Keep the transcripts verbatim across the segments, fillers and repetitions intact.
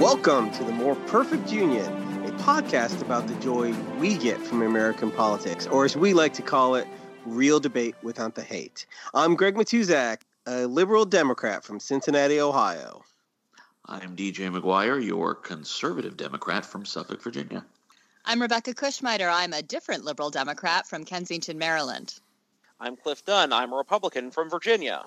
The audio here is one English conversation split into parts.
Welcome to The More Perfect Union, a podcast about the joy we get from American politics, or as we like to call it, real debate without the hate. I'm Greg Matuzak, a liberal Democrat from Cincinnati, Ohio. I'm D J McGuire, your conservative Democrat from Suffolk, Virginia. I'm Rebecca Cushmider. I'm a different liberal Democrat from Kensington, Maryland. I'm Cliff Dunn. I'm a Republican from Virginia.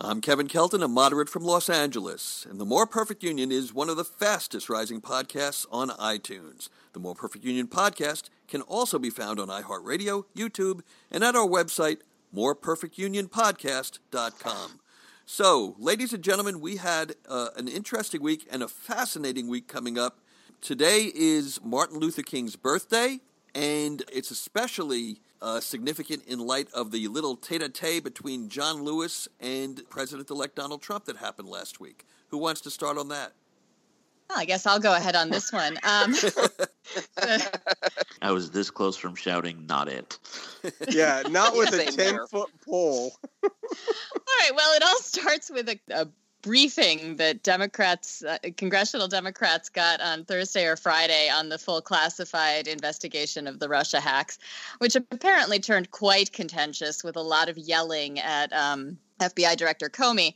I'm Kevin Kelton, a moderate from Los Angeles, and The More Perfect Union is one of the fastest rising podcasts on iTunes. The More Perfect Union podcast can also be found on iHeartRadio, YouTube, and at our website, more perfect union podcast dot com. So, ladies and gentlemen, we had uh, an interesting week and a fascinating week coming up. Today is Martin Luther King's birthday, and it's especially Uh, significant in light of the little tete-a-tete between John Lewis and President-elect Donald Trump that happened last week. Who wants to start on that? Well, I guess I'll go ahead on this one. Um, I was this close from shouting, not it. Yeah, not with yeah, a ten-foot pole. All right, well, it all starts with a, a briefing that Democrats, uh, congressional Democrats got on Thursday or Friday on the full classified investigation of the Russia hacks, which apparently turned quite contentious with a lot of yelling at um, F B I Director Comey.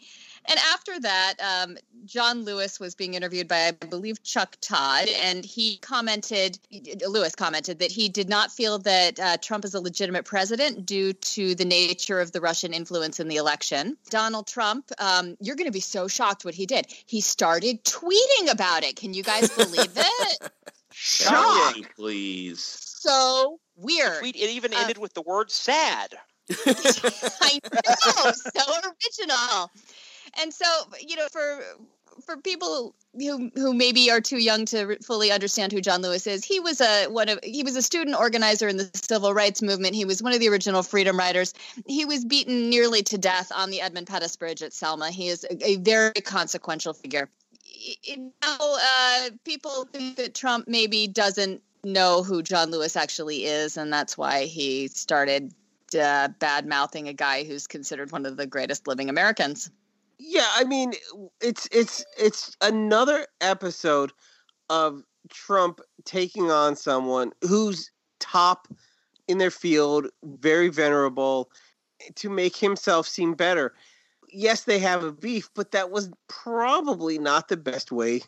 And after that, um, John Lewis was being interviewed by, I believe, Chuck Todd, and he commented, Lewis commented that he did not feel that uh, Trump is a legitimate president due to the nature of the Russian influence in the election. Donald Trump, um, you're going to be so shocked what he did. He started tweeting about it. Can you guys believe it? Shock. Shock, please. So weird. The tweet, it even ended uh, with the word sad. I know. So original. And so, you know, for for people who who maybe are too young to fully understand who John Lewis is, he was a one of he was a student organizer in the civil rights movement. He was one of the original Freedom Riders. He was beaten nearly to death on the Edmund Pettus Bridge at Selma. He is a, a very consequential figure. Now, uh, people think that Trump maybe doesn't know who John Lewis actually is, and that's why he started uh, bad-mouthing a guy who's considered one of the greatest living Americans. Yeah, I mean, it's it's it's another episode of Trump taking on someone who's top in their field, very venerable, to make himself seem better. Yes, they have a beef, but that was probably not the best way.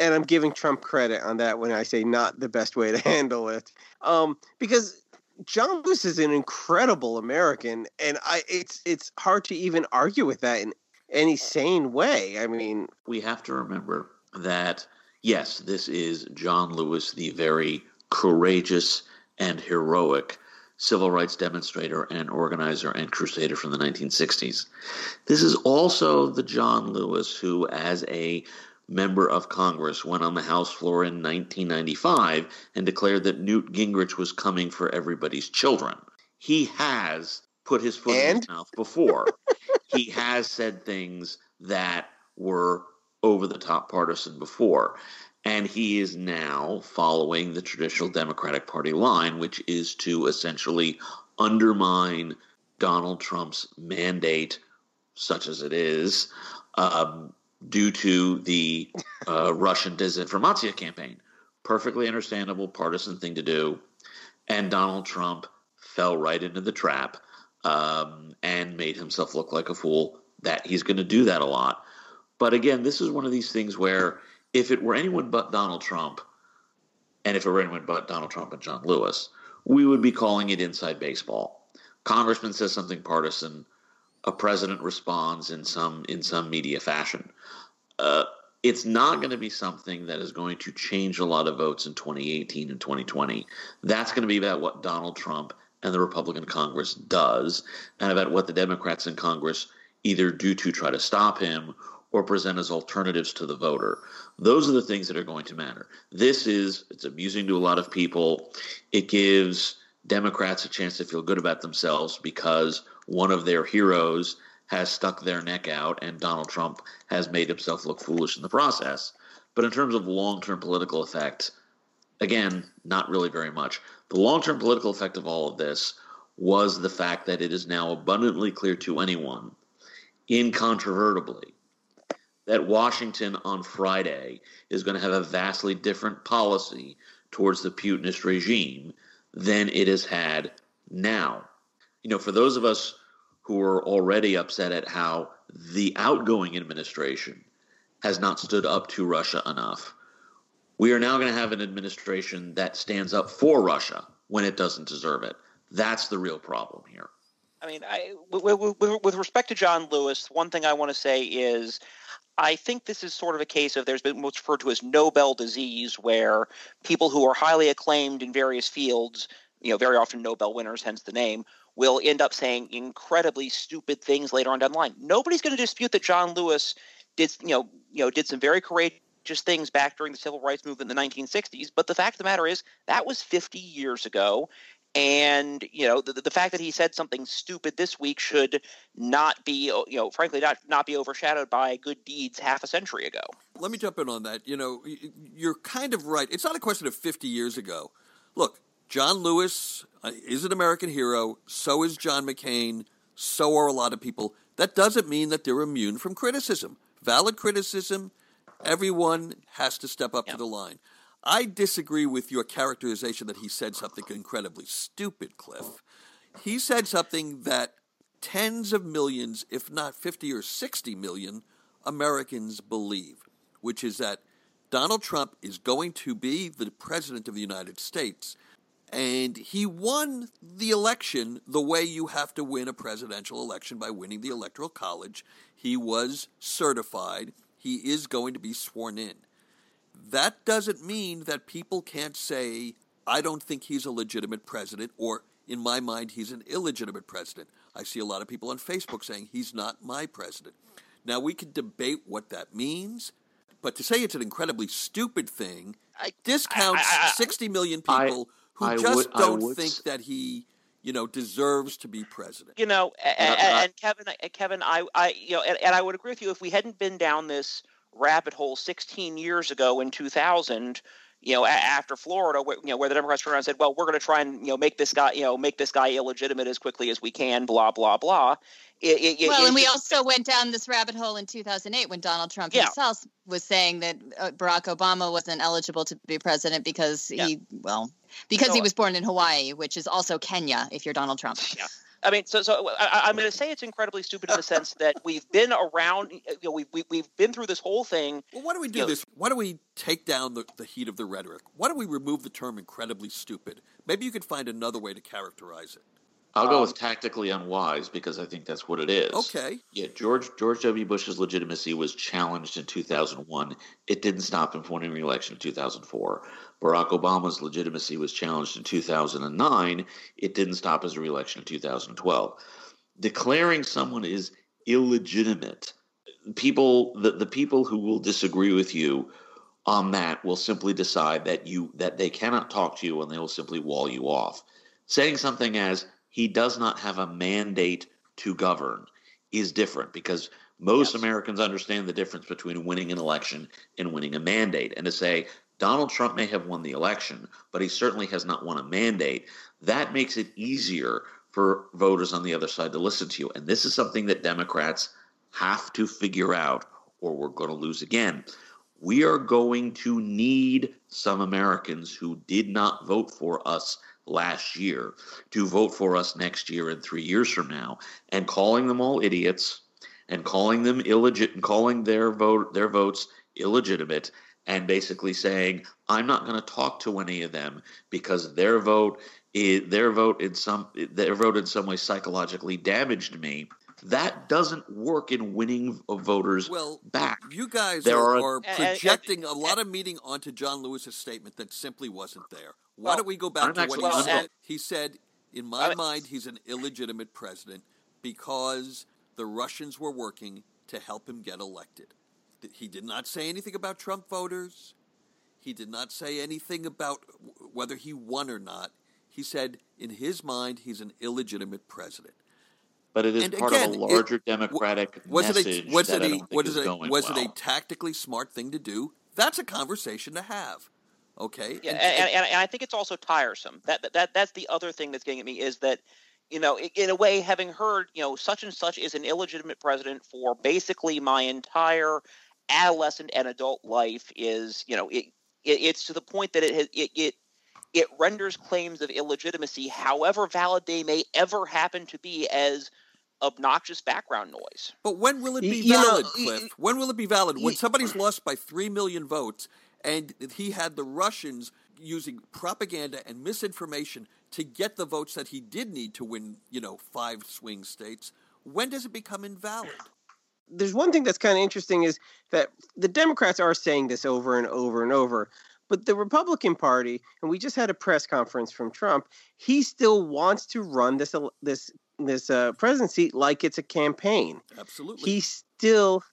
And I'm giving Trump credit on that when I say not the best way to handle it, um, because John Lewis is an incredible American, and I it's it's hard to even argue with that in any sane way. I mean, we have to remember that, yes, this is John Lewis, the very courageous and heroic civil rights demonstrator and organizer and crusader from the nineteen sixties. This is also the John Lewis who, as a member of Congress, went on the House floor in nineteen ninety-five and declared that Newt Gingrich was coming for everybody's children. He has put his foot and? in his mouth before. He has said things that were over-the-top partisan before, and he is now following the traditional Democratic Party line, which is to essentially undermine Donald Trump's mandate, such as it is, um, due to the uh, Russian disinformation campaign. Perfectly understandable partisan thing to do, and Donald Trump fell right into the trap. Um, and made himself look like a fool. That he's going to do that a lot. But again, this is one of these things where if it were anyone but Donald Trump, and if it were anyone but Donald Trump and John Lewis, we would be calling it inside baseball. Congressman says something partisan. A president responds in some in some media fashion. Uh, it's not going to be something that is going to change a lot of votes in twenty eighteen and twenty twenty. That's going to be about what Donald Trump and the Republican Congress does, and about what the Democrats in Congress either do to try to stop him or present as alternatives to the voter. Those are the things that are going to matter. This is, it's amusing to a lot of people. It gives Democrats a chance to feel good about themselves because one of their heroes has stuck their neck out and Donald Trump has made himself look foolish in the process. But in terms of long-term political effect, again, not really very much. The long-term political effect of all of this was the fact that it is now abundantly clear to anyone, incontrovertibly, that Washington on Friday is going to have a vastly different policy towards the Putinist regime than it has had now. You know, for those of us who are already upset at how the outgoing administration has not stood up to Russia enough, we are now going to have an administration that stands up for Russia when it doesn't deserve it. That's the real problem here. I mean, I, with, with, with respect to John Lewis, one thing I want to say is I think this is sort of a case of there's been what's referred to as Nobel disease, where people who are highly acclaimed in various fields, you know, very often Nobel winners, hence the name, will end up saying incredibly stupid things later on down the line. Nobody's going to dispute that John Lewis did, you know, you know, did some very courageous just things back during the civil rights movement in the nineteen sixties. But the fact of the matter is that was fifty years ago. And, you know, the, the fact that he said something stupid this week should not be, you know, frankly, not, not be overshadowed by good deeds half a century ago. Let me jump in on that. You know, you're kind of right. It's not a question of fifty years ago. Look, John Lewis is an American hero. So is John McCain. So are a lot of people. That doesn't mean that they're immune from criticism. Valid criticism. Everyone has to step up yeah. to the line. I disagree with your characterization that he said something incredibly stupid, Cliff. He said something that tens of millions, if not fifty or sixty million, Americans believe, which is that Donald Trump is going to be the president of the United States, and he won the election the way you have to win a presidential election, by winning the Electoral College. He was certified. He is going to be sworn in. That doesn't mean that people can't say, I don't think he's a legitimate president, or in my mind, he's an illegitimate president. I see a lot of people on Facebook saying, he's not my president. Now, we can debate what that means, but to say it's an incredibly stupid thing I, discounts I, I, sixty million people I, who I just would, don't think say. that he... you know, deserves to be president. You know, and, and, and Kevin, Kevin, I, I, you know, and, and I would agree with you if we hadn't been down this rabbit hole sixteen years ago in two thousand. You know, after Florida, where, you know, where the Democrats turned around and said, "Well, we're going to try and you know make this guy, you know, make this guy illegitimate as quickly as we can," blah blah blah. It, it, well, it, and we it, also went down this rabbit hole in two thousand eight when Donald Trump yeah. himself was saying that Barack Obama wasn't eligible to be president because yeah. he, well, because so, he was born in Hawaii, which is also Kenya if you're Donald Trump. Yeah. I mean, so so I, I'm going to say it's incredibly stupid in the sense that we've been around, you know, we've, we, we've been through this whole thing. Well, why do we do you know, this? Why do we take down the, the heat of the rhetoric? Why don't we remove the term incredibly stupid? Maybe you could find another way to characterize it. I'll um, go with tactically unwise because I think that's what it is. Okay. Yeah, George George W. Bush's legitimacy was challenged in two thousand one. It didn't stop him from winning re-election in two thousand four. Barack Obama's legitimacy was challenged in two thousand nine. It didn't stop his re-election in two thousand twelve. Declaring someone is illegitimate, people the, the people who will disagree with you on that will simply decide that you that they cannot talk to you and they will simply wall you off. Saying something as he does not have a mandate to govern is different because most yes. Americans understand the difference between winning an election and winning a mandate. And to say Donald Trump may have won the election, but he certainly has not won a mandate, that makes it easier for voters on the other side to listen to you. And this is something that Democrats have to figure out or we're going to lose again. We are going to need some Americans who did not vote for us last year to vote for us next year and three years from now, and calling them all idiots and calling them illegit and calling their vote their votes illegitimate and basically saying I'm not going to talk to any of them because their vote is, their vote in some their vote in some way psychologically damaged me. That doesn't work in winning voters well, back. You guys there are, are projecting uh, uh, uh, a lot of meaning onto John Lewis's statement that simply wasn't there. Why well, don't we go back I'm to what he well, said? He said, in my I'm, mind, he's an illegitimate president because the Russians were working to help him get elected. He did not say anything about Trump voters. He did not say anything about whether he won or not. He said, in his mind, he's an illegitimate president. But it is and part again, of a larger it, democratic was message it a, was that it a, I don't think was is it a, going Was well. it a tactically smart thing to do? That's a conversation to have, okay? Yeah, and, and, and, and I think it's also tiresome. That, that that That's the other thing that's getting at me is that, you know, in a way, having heard, you know, such and such is an illegitimate president for basically my entire adolescent and adult life is, you know, it, it it's to the point that it has, it, it it renders claims of illegitimacy, however valid they may ever happen to be, as obnoxious background noise. But when will it be you valid, know, Cliff? When will it be valid? When somebody's lost by three million votes and he had the Russians using propaganda and misinformation to get the votes that he did need to win, you know, five swing states, when does it become invalid? There's one thing that's kind of interesting is that the Democrats are saying this over and over and over, but the Republican Party, and we just had a press conference from Trump, he still wants to run this this this uh, presidency like it's a campaign. Absolutely. He still,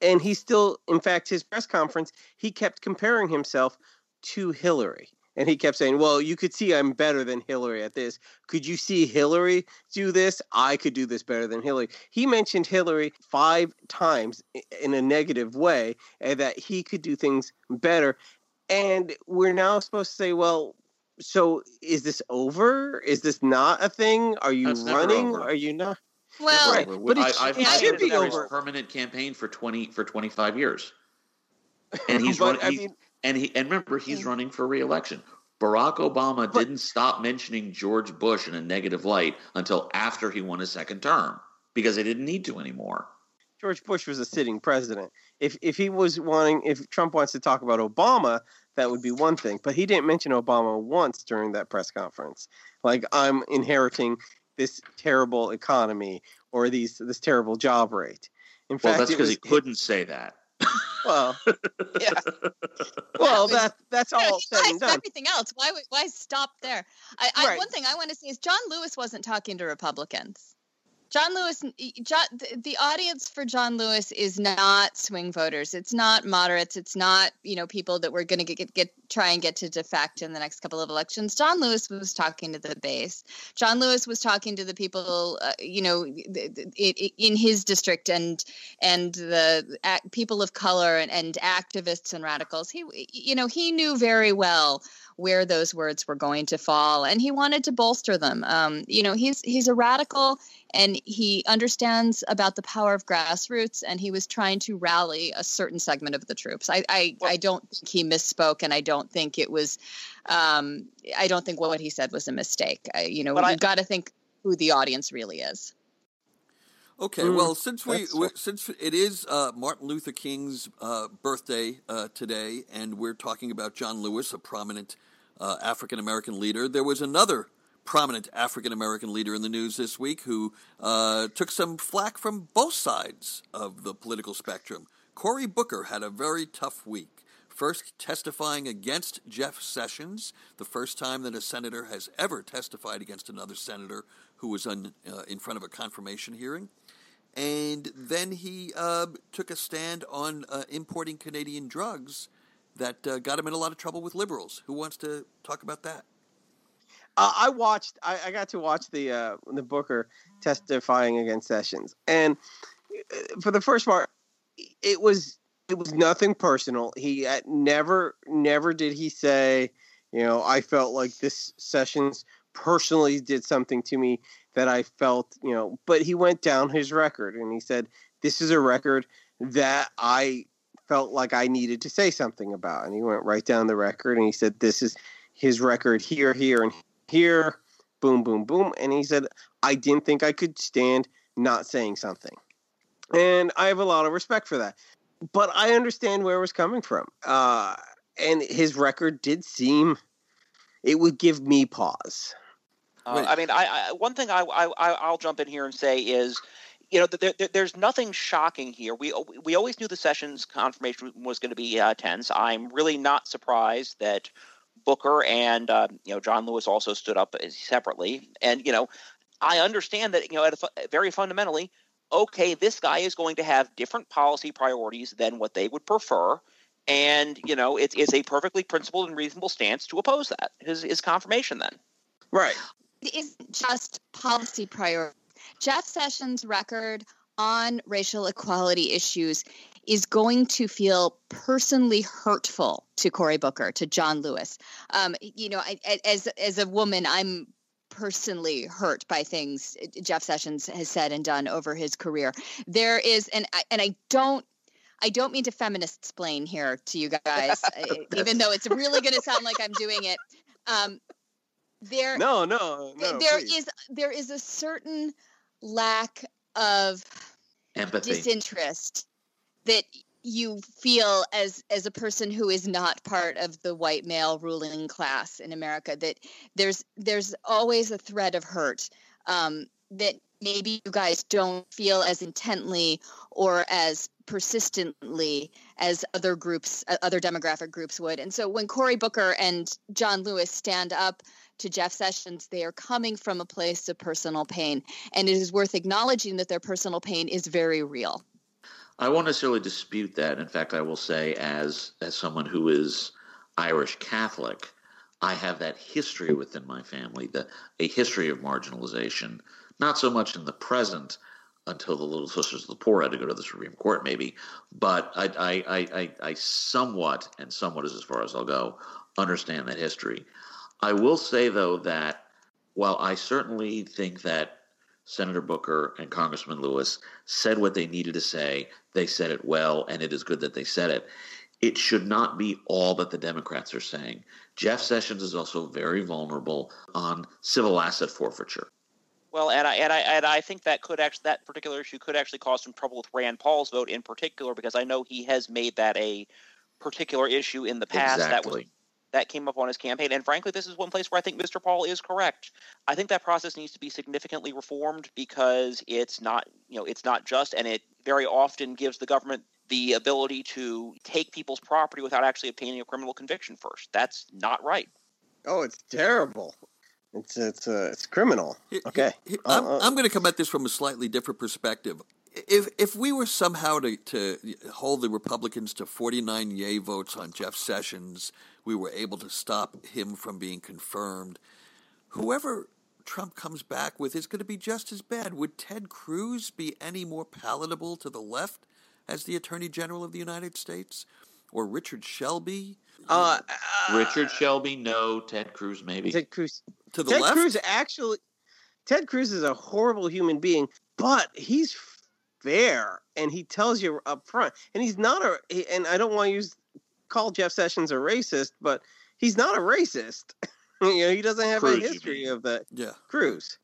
and he still, in fact, his press conference, he kept comparing himself to Hillary. And he kept saying, well, you could see I'm better than Hillary at this. Could you see Hillary do this? I could do this better than Hillary. He mentioned Hillary five times in a negative way, and that he could do things better. And we're now supposed to say, well, so is this over? Is this not a thing? Are you That's running? Are you not? Well, right. But it, I, it, it should be over. I've permanent campaign for twenty for twenty-five years. And he's but, running. I mean, And he and remember, he's running for re-election. Barack Obama but, didn't stop mentioning George Bush in a negative light until after he won his second term because they didn't need to anymore. George Bush was a sitting president. If if he was wanting, if Trump wants to talk about Obama, that would be one thing. But he didn't mention Obama once during that press conference. Like, I'm inheriting this terrible economy or these this terrible job rate. In well, fact, that's because he couldn't it, say that. Well, yeah. Well, that that's all. No, said and done. Everything else. Why why stop there? I, I right. One thing I want to say is John Lewis wasn't talking to Republicans. John Lewis, John, the audience for John Lewis is not swing voters. It's not moderates. It's not, you know, people that we're going to get, get, get try and get to defect in the next couple of elections. John Lewis was talking to the base. John Lewis was talking to the people, uh, you know, in his district and and the people of color and, and activists and radicals. He, you know, he knew very well where those words were going to fall, and he wanted to bolster them. Um, you know, he's he's a radical, and he understands about the power of grassroots, and he was trying to rally a certain segment of the troops. I I, I don't think he misspoke, and I don't think it was um, – I don't think what he said was a mistake. I, you know, but you've got to think who the audience really is. Okay, mm, well, since we, we since it is uh, Martin Luther King's uh, birthday uh, today, and we're talking about John Lewis, a prominent uh, African American leader, there was another prominent African American leader in the news this week who uh, took some flack from both sides of the political spectrum. Cory Booker had a very tough week. First, testifying against Jeff Sessions, the first time that a senator has ever testified against another senator who was un, uh, in front of a confirmation hearing. And then he uh, took a stand on uh, importing Canadian drugs that uh, got him in a lot of trouble with liberals. Who wants to talk about that? Uh, I watched. I, I got to watch the uh, the Booker testifying against Sessions, and for the first part, it was it was nothing personal. He uh, never never did he say, you know, I felt like this Sessions personally did something to me that I felt, you know, but he went down his record and he said, this is a record that I felt like I needed to say something about. And he went right down the record and he said, this is his record here, here, and here, boom, boom, boom. And he said, I didn't think I could stand not saying something. And I have a lot of respect for that. But I understand where it was coming from. Uh, and his record did seem, it would give me pause. Uh, I mean, I, I one thing I, I I'll jump in here and say is, you know, there, there, there's nothing shocking here. We we always knew the Sessions confirmation was going to be uh, tense. I'm really not surprised that Booker and uh, you know John Lewis also stood up separately. And you know, I understand that you know at a, very fundamentally, okay, this guy is going to have different policy priorities than what they would prefer. And you know, it's it's a perfectly principled and reasonable stance to oppose that. His his confirmation then, right? It isn't just policy priority. Jeff Sessions' record on racial equality issues is going to feel personally hurtful to Cory Booker, to John Lewis. Um, you know, I, as as a woman, I'm personally hurt by things Jeff Sessions has said and done over his career. There is, and and I don't. I don't mean to feminist-splain here to you guys, even though it's really going to sound like I'm doing it. Um, there, no, no, no. There please. is there is a certain lack of empathy, disinterest that you feel as as a person who is not part of the white male ruling class in America. That there's there's always a thread of hurt um, that maybe you guys don't feel as intently or as persistently as other groups, other demographic groups would. And so when Cory Booker and John Lewis stand up to Jeff Sessions, they are coming from a place of personal pain. And it is worth acknowledging that their personal pain is very real. I won't necessarily dispute that. In fact, I will say as as someone who is Irish Catholic, I have that history within my family, the a history of marginalization, not so much in the present until the Little Sisters of the Poor had to go to the Supreme Court maybe, but I, I, I, I somewhat, and somewhat is as far as I'll go, understand that history. I will say, though, that while I certainly think that Senator Booker and Congressman Lewis said what they needed to say, they said it well, and it is good that they said it, it should not be all that the Democrats are saying. Jeff Sessions is also very vulnerable on civil asset forfeiture. Well, and I and I and I think that could actually that particular issue could actually cause some trouble with Rand Paul's vote in particular, because I know he has made that a particular issue in the past. Exactly. That was that came up on his campaign, and frankly, this is one place where I think Mister Paul is correct. I think that process needs to be significantly reformed, because it's not you know it's not just, and it very often gives the government the ability to take people's property without actually obtaining a criminal conviction first. That's not right. Oh, it's terrible. It's it's uh, it's criminal. Okay, I'm I'm going to come at this from a slightly different perspective. If if we were somehow to, to hold the Republicans to forty-nine yay votes on Jeff Sessions, we were able to stop him from being confirmed. Whoever Trump comes back with is going to be just as bad. Would Ted Cruz be any more palatable to the left as the Attorney General of the United States, or Richard Shelby? Uh, uh, Richard Shelby, no. Ted Cruz, maybe. Ted Cruz. To the Ted left? Cruz actually, Ted Cruz is a horrible human being, but he's fair, and he tells you up front. And he's not a. He, and I don't want to use call Jeff Sessions a racist, but he's not a racist. You know, he doesn't have Cruz, a history of that. Yeah, Cruz.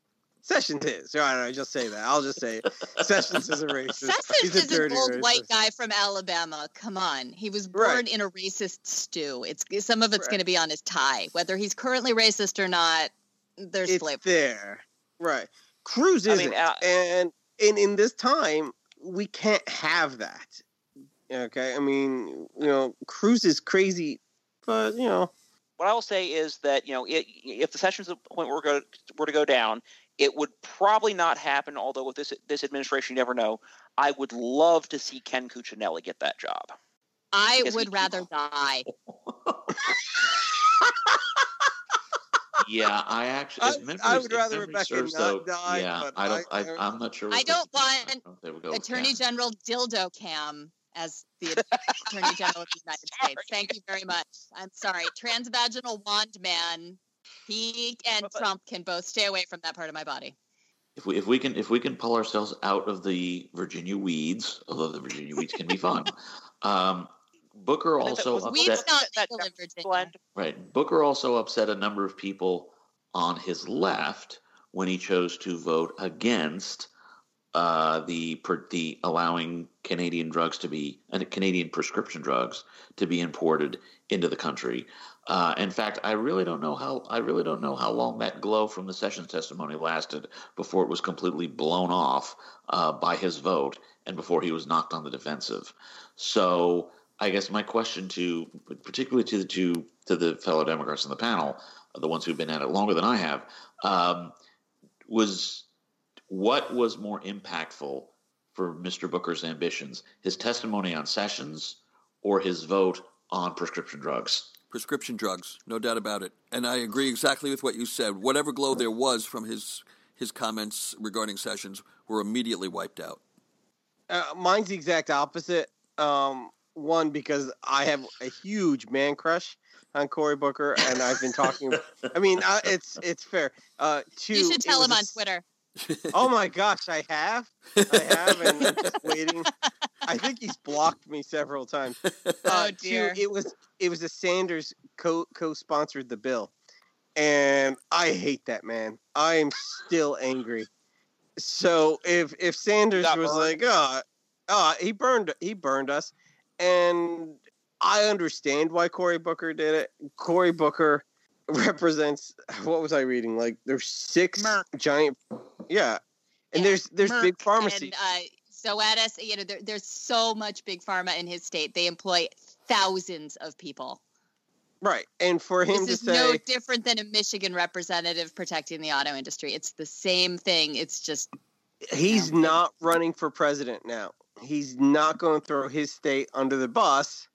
Sessions is. I don't know, just say that. I'll just say it. Sessions is a racist. Sessions He's a is dirty an old racist. White guy from Alabama. Come on. He was born right. in a racist stew. It's some of it's right. going to be on his tie. Whether he's currently racist or not, there's it's flavor. there. Right. Cruz isn't. I mean, uh, and in, in this time, we can't have that. Okay? I mean, you know, Cruz is crazy, but, you know. What I will say is that, you know, it, if the Sessions point were, go, were to go down, it would probably not happen, although with this this administration, you never know. I would love to see Ken Cuccinelli get that job. I would rather can... die. Yeah, I actually. I, I would rather Rebecca serves, not though, die. Yeah, but I don't. I, I, I'm not sure. I don't want an Attorney General Dildo Cam as the Attorney General of the United sorry. States. Thank you very much. I'm sorry, transvaginal wand man. He and Trump can both stay away from that part of my body. If we if we can if we can pull ourselves out of the Virginia weeds, although the Virginia weeds can be fun. Um, Booker also upset. Weeds not legal in Virginia. Right. Booker also upset a number of people on his left when he chose to vote against uh, the the allowing Canadian drugs to be and Canadian prescription drugs to be imported into the country. Uh, in fact, I really don't know how I really don't know how long that glow from the Sessions testimony lasted before it was completely blown off uh, by his vote and before he was knocked on the defensive. So I guess my question to particularly to the to, to the fellow Democrats on the panel, the ones who've been at it longer than I have, um, was what was more impactful for Mister Booker's ambitions, his testimony on Sessions or his vote on prescription drugs? Prescription drugs, no doubt about it. And I agree exactly with what you said. Whatever glow there was from his his comments regarding Sessions were immediately wiped out. Uh, mine's the exact opposite. Um, one, because I have a huge man crush on Cory Booker, and I've been talking – I mean, uh, it's it's fair. Uh, two, you should tell him on a, Twitter. Oh, my gosh, I have. I have, and I'm just waiting – I think he's blocked me several times. Uh, oh dear! Two, it was it was a Sanders co co-sponsored the bill, and I hate that man. I am still angry. So if if Sanders was burned. like, oh, oh, he burned he burned us, and I understand why Cory Booker did it. Cory Booker represents what was I reading? Like there's six Merck. giant, yeah, and yeah, there's there's Merck big pharmacies. And, uh, So at us, you know, there, there's so much big pharma in his state. They employ thousands of people. Right. And for him this to say... This is no different than a Michigan representative protecting the auto industry. It's the same thing. It's just... He's you know, not running for president now. He's not going to throw his state under the bus.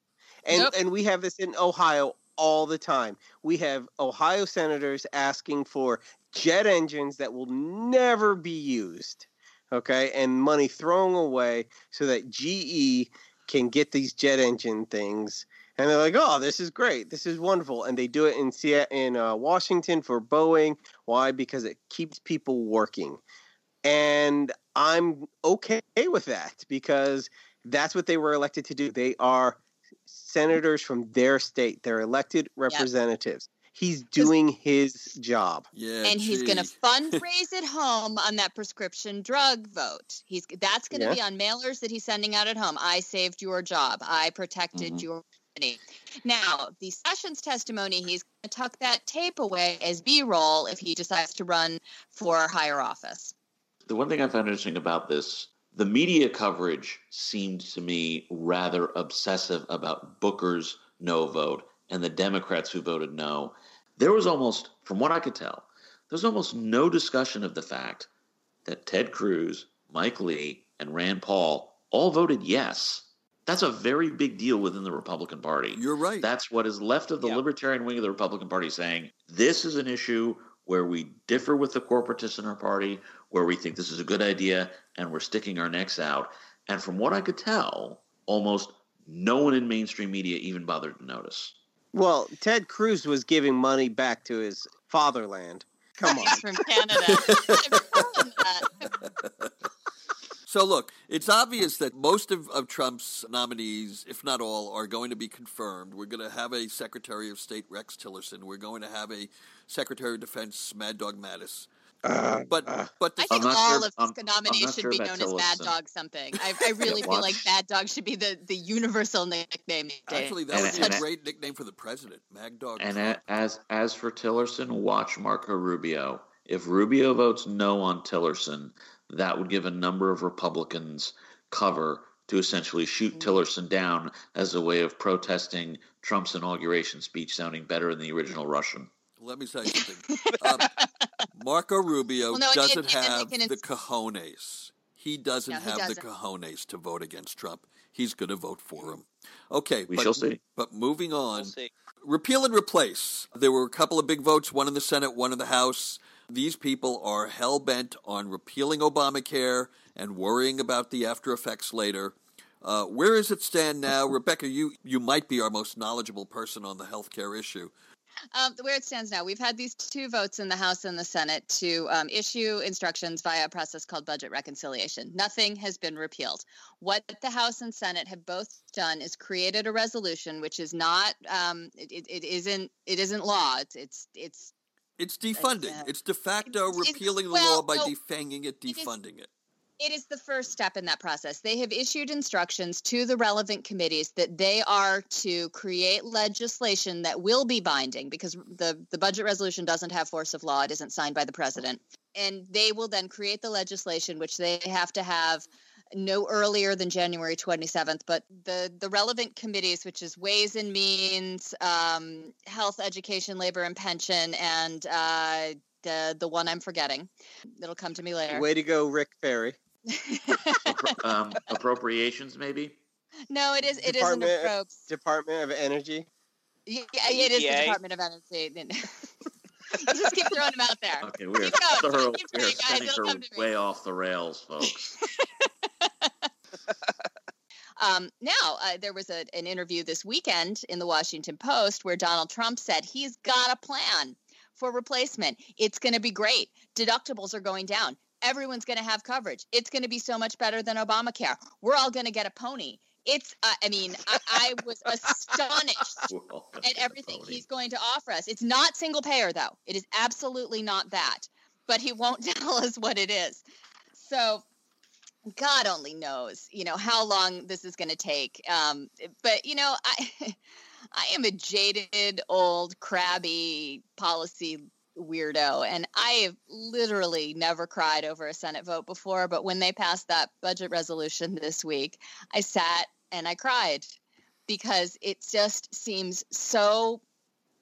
And, nope. and we have this in Ohio all the time. We have Ohio senators asking for jet engines that will never be used. Okay, and money thrown away so that G E can get these jet engine things. And they're like, oh, this is great. This is wonderful. And they do it in in uh, Washington for Boeing. Why? Because it keeps people working. And I'm okay with that because that's what they were elected to do. They are senators from their state. They're elected representatives. Yep. He's doing his job. Yeah, and geez. he's going to fundraise at home on that prescription drug vote. He's That's going to yeah. be on mailers that he's sending out at home. I saved your job. I protected mm-hmm. your company. Now, the Sessions testimony, he's going to tuck that tape away as B-roll if he decides to run for higher office. The one thing I found interesting about this, the media coverage seemed to me rather obsessive about Booker's no vote and the Democrats who voted no. There was almost, from what I could tell, there's almost no discussion of the fact that Ted Cruz, Mike Lee, and Rand Paul all voted yes. That's a very big deal within the Republican Party. You're right. That's what is left of the yeah. libertarian wing of the Republican Party saying, this is an issue where we differ with the corporatists in our party, where we think this is a good idea, and we're sticking our necks out. And from what I could tell, almost no one in mainstream media even bothered to notice. Well, Ted Cruz was giving money back to his fatherland. Come on. He's from Canada. So look, it's obvious that most of, of Trump's nominees, if not all, are going to be confirmed. We're going to have a Secretary of State, Rex Tillerson. We're going to have a Secretary of Defense, Mad Dog Mattis. Uh, but uh, but I think all sure, of his nominees should sure be known as Mad Dog something. I, I really feel like Mad Dog should be the, the universal nickname. Actually, that and, would be and, a great nickname for the president, Mad Dog. And Trump. as as for Tillerson, watch Marco Rubio. If Rubio votes no on Tillerson, that would give a number of Republicans cover to essentially shoot mm-hmm. Tillerson down as a way of protesting Trump's inauguration speech sounding better than the original Russian. Let me say something. um, Marco Rubio well, no, doesn't it, it, have it, it, it, the cojones. He doesn't no, he have doesn't. the cojones to vote against Trump. He's going to vote for him. Okay. We but, shall see. But moving on, repeal and replace. There were a couple of big votes, one in the Senate, one in the House. These people are hell-bent on repealing Obamacare and worrying about the after effects later. Uh, where does it stand now? Rebecca, you, you might be our most knowledgeable person on the healthcare issue. Um, where it stands now, we've had these two votes in the House and the Senate to um, issue instructions via a process called budget reconciliation. Nothing has been repealed. What the House and Senate have both done is created a resolution, which is not um, it, it isn't it isn't law. It's it's it's, it's defunding. Uh, it's de facto it's, repealing it's, well, the law by no, defanging it, defunding it. Is, it. It is the first step in that process. They have issued instructions to the relevant committees that they are to create legislation that will be binding because the, the budget resolution doesn't have force of law. It isn't signed by the president. And they will then create the legislation, which they have to have no earlier than January twenty-seventh. But the, the relevant committees, which is Ways and Means, um, Health, Education, Labor, and Pension, and uh, the, the one I'm forgetting. It'll come to me later. Way to go, Rick Perry. um, appropriations, maybe? No, it is. It isn't a probe. Department of Energy. Yeah, it is the Department of Energy. Just keep throwing them out there. Okay, we're thorough. We're sending her way off the rails, folks. Um, now, uh, there was a, an interview this weekend in the Washington Post where Donald Trump said he's got a plan for replacement. It's going to be great. Deductibles are going down. everyone's going to have coverage. It's going to be so much better than Obamacare. We're all going to get a pony. It's, uh, I mean, I, I was astonished at everything he's going to offer us. It's not single payer, though. It is absolutely not that. But he won't tell us what it is. So God only knows, you know, how long this is going to take. Um, but, you know, I I am a jaded, old, crabby policy weirdo. And I have literally never cried over a Senate vote before. But when they passed that budget resolution this week, I sat and I cried because it just seems so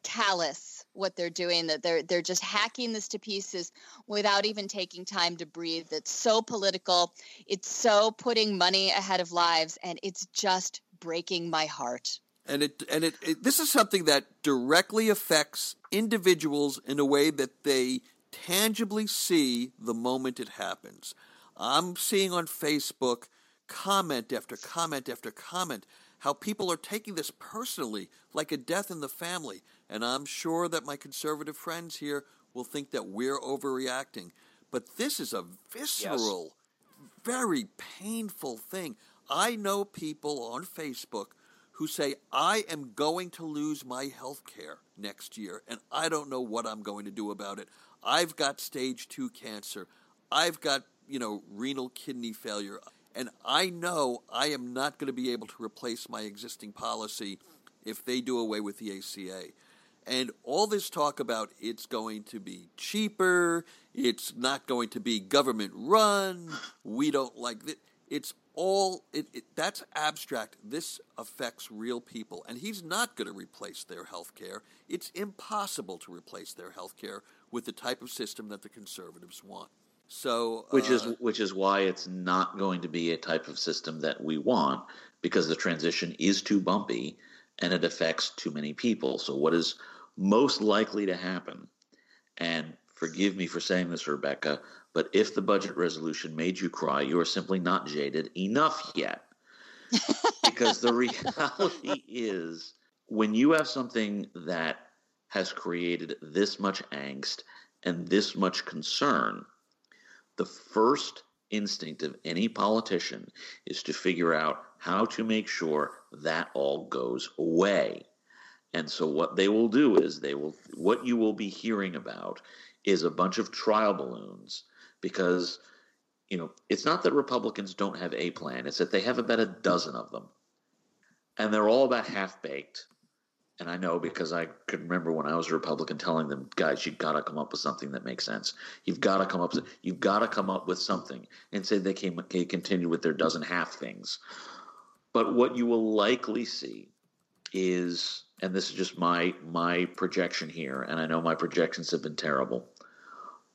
callous what they're doing, that they're they're just hacking this to pieces without even taking time to breathe. That's so political. It's so putting money ahead of lives, and it's just breaking my heart. And it and it, it this is something that directly affects individuals in a way that they tangibly see the moment it happens. I'm seeing on Facebook comment after comment after comment how people are taking this personally, like a death in the family. And I'm sure that my conservative friends here will think that we're overreacting. But this is a visceral, yes. very painful thing. I know people on Facebook who say, I am going to lose my health care next year, and I don't know what I'm going to do about it. I've got stage two cancer. I've got, you know, renal kidney failure. And I know I am not going to be able to replace my existing policy if they do away with the A C A. And all this talk about it's going to be cheaper, it's not going to be government run, we don't like it. It's all, it, it, that's abstract. This affects real people. And he's not going to replace their health care. It's impossible to replace their health care with the type of system that the conservatives want. So, which uh, is which is why it's not going to be a type of system that we want, because the transition is too bumpy and it affects too many people. So what is most likely to happen, and forgive me for saying this, Rebecca, but if the budget resolution made you cry, you are simply not jaded enough yet. Because the reality is, when you have something that has created this much angst and this much concern, the first instinct of any politician is to figure out how to make sure that all goes away. And so what they will do is they will, what you will be hearing about is a bunch of trial balloons, because, you know, it's not that Republicans don't have a plan. It's that they have about a dozen of them, and they're all about half baked. And I know, because I could remember when I was a Republican telling them, guys, you've got to come up with something that makes sense. You've got to come up – you've got to come up with something. And say they came, they continued with their dozen half things. But what you will likely see is – and this is just my my projection here, and I know my projections have been terrible.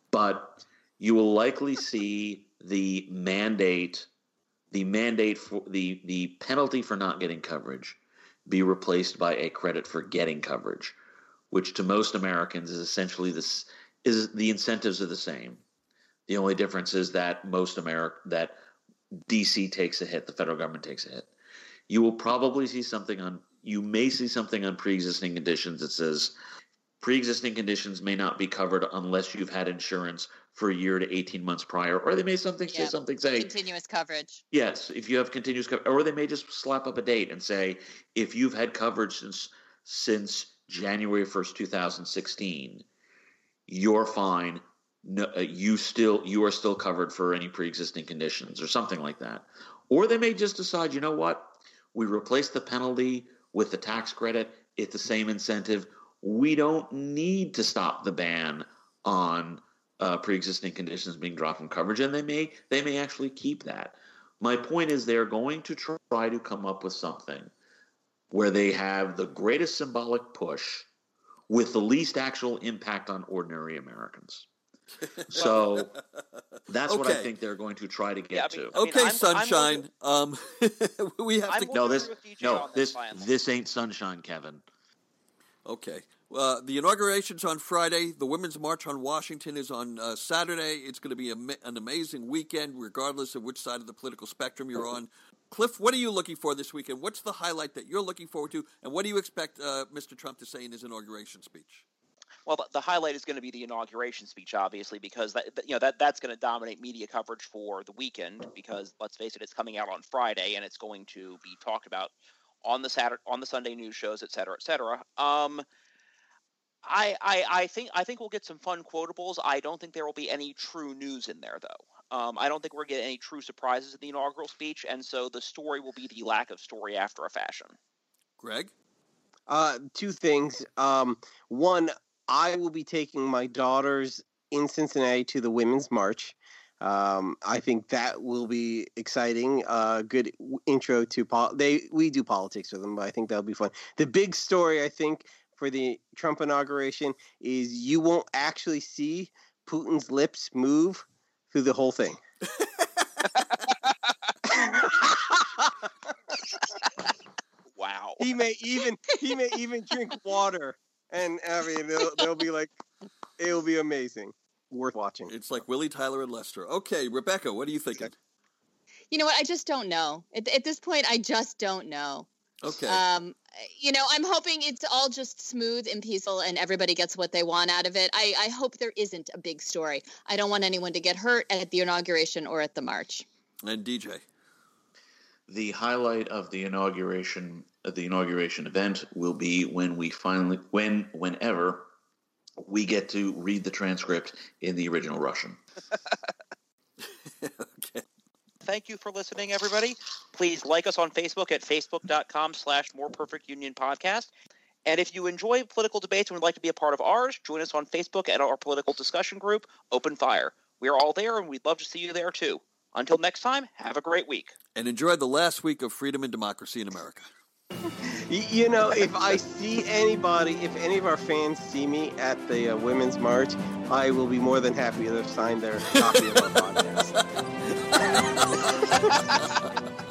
But you will likely see the mandate – the mandate for the, – the penalty for not getting coverage be replaced by a credit for getting coverage, which to most Americans is essentially this is the incentives are the same. The only difference is that most America that D C takes a hit, the federal government takes a hit. You will probably see something on you may see something on pre-existing conditions that says pre-existing conditions may not be covered unless you've had insurance for a year to eighteen months prior, or they may something yeah. say something say continuous coverage. Yes, if you have continuous coverage, or they may just slap up a date and say if you've had coverage since since January first, two thousand sixteen, you're fine. No, uh, you still you are still covered for any pre-existing conditions or something like that. Or they may just decide, you know what? We replace the penalty with the tax credit. It's the same incentive. We don't need to stop the ban on Uh, pre-existing conditions being dropped from coverage, and they may they may actually keep that. My point is they're going to try to come up with something where they have the greatest symbolic push with the least actual impact on ordinary Americans. So that's okay. What I think they're going to try to get yeah, I mean, to. I mean, okay, I'm, sunshine. I'm um, we have I'm to no this no this this, this ain't sunshine, Kevin. Okay. Uh, the inauguration's on Friday. The Women's March on Washington is on uh, Saturday. It's going to be a, an amazing weekend, regardless of which side of the political spectrum you're on. Cliff, what are you looking for this weekend? What's the highlight that you're looking forward to, and what do you expect uh, Mister Trump to say in his inauguration speech? Well, the highlight is going to be the inauguration speech, obviously, because that you know that that's going to dominate media coverage for the weekend. Because let's face it, it's coming out on Friday, and it's going to be talked about on the Saturday, on the Sunday news shows, et cetera, et cetera. Um, I, I I think I think we'll get some fun quotables. I don't think there will be any true news in there, though. Um, I don't think we're getting any true surprises in the inaugural speech, and so the story will be the lack of story after a fashion. Greg, uh, two things. Um, one. I will be taking my daughters in Cincinnati to the Women's March. Um, I think that will be exciting. Uh, good intro to pol- – They we do politics with them, but I think that'll be fun. The big story, I think, for the Trump inauguration is you won't actually see Putin's lips move through the whole thing. Wow. He may even he may even drink water. And I mean, they'll, they'll be like, it'll be amazing, worth watching. It's like Willie Tyler and Lester. Okay, Rebecca, what are you thinking? You know what? I just don't know. At, at this point, I just don't know. Okay. Um, you know, I'm hoping it's all just smooth and peaceful, and everybody gets what they want out of it. I, I hope there isn't a big story. I don't want anyone to get hurt at the inauguration or at the march. And D J, the highlight of the inauguration. The inauguration event will be when we finally, when, whenever we get to read the transcript in the original Russian. Okay. Thank you for listening, everybody. Please like us on Facebook at facebook.com slash more perfect union podcast. And if you enjoy political debates and would like to be a part of ours, join us on Facebook at our political discussion group, Open Fire. We are all there, and we'd love to see you there too. Until next time, have a great week. And enjoy the last week of freedom and democracy in America. You know, if I see anybody, if any of our fans see me at the uh, Women's March, I will be more than happy to sign their copy of our podcast.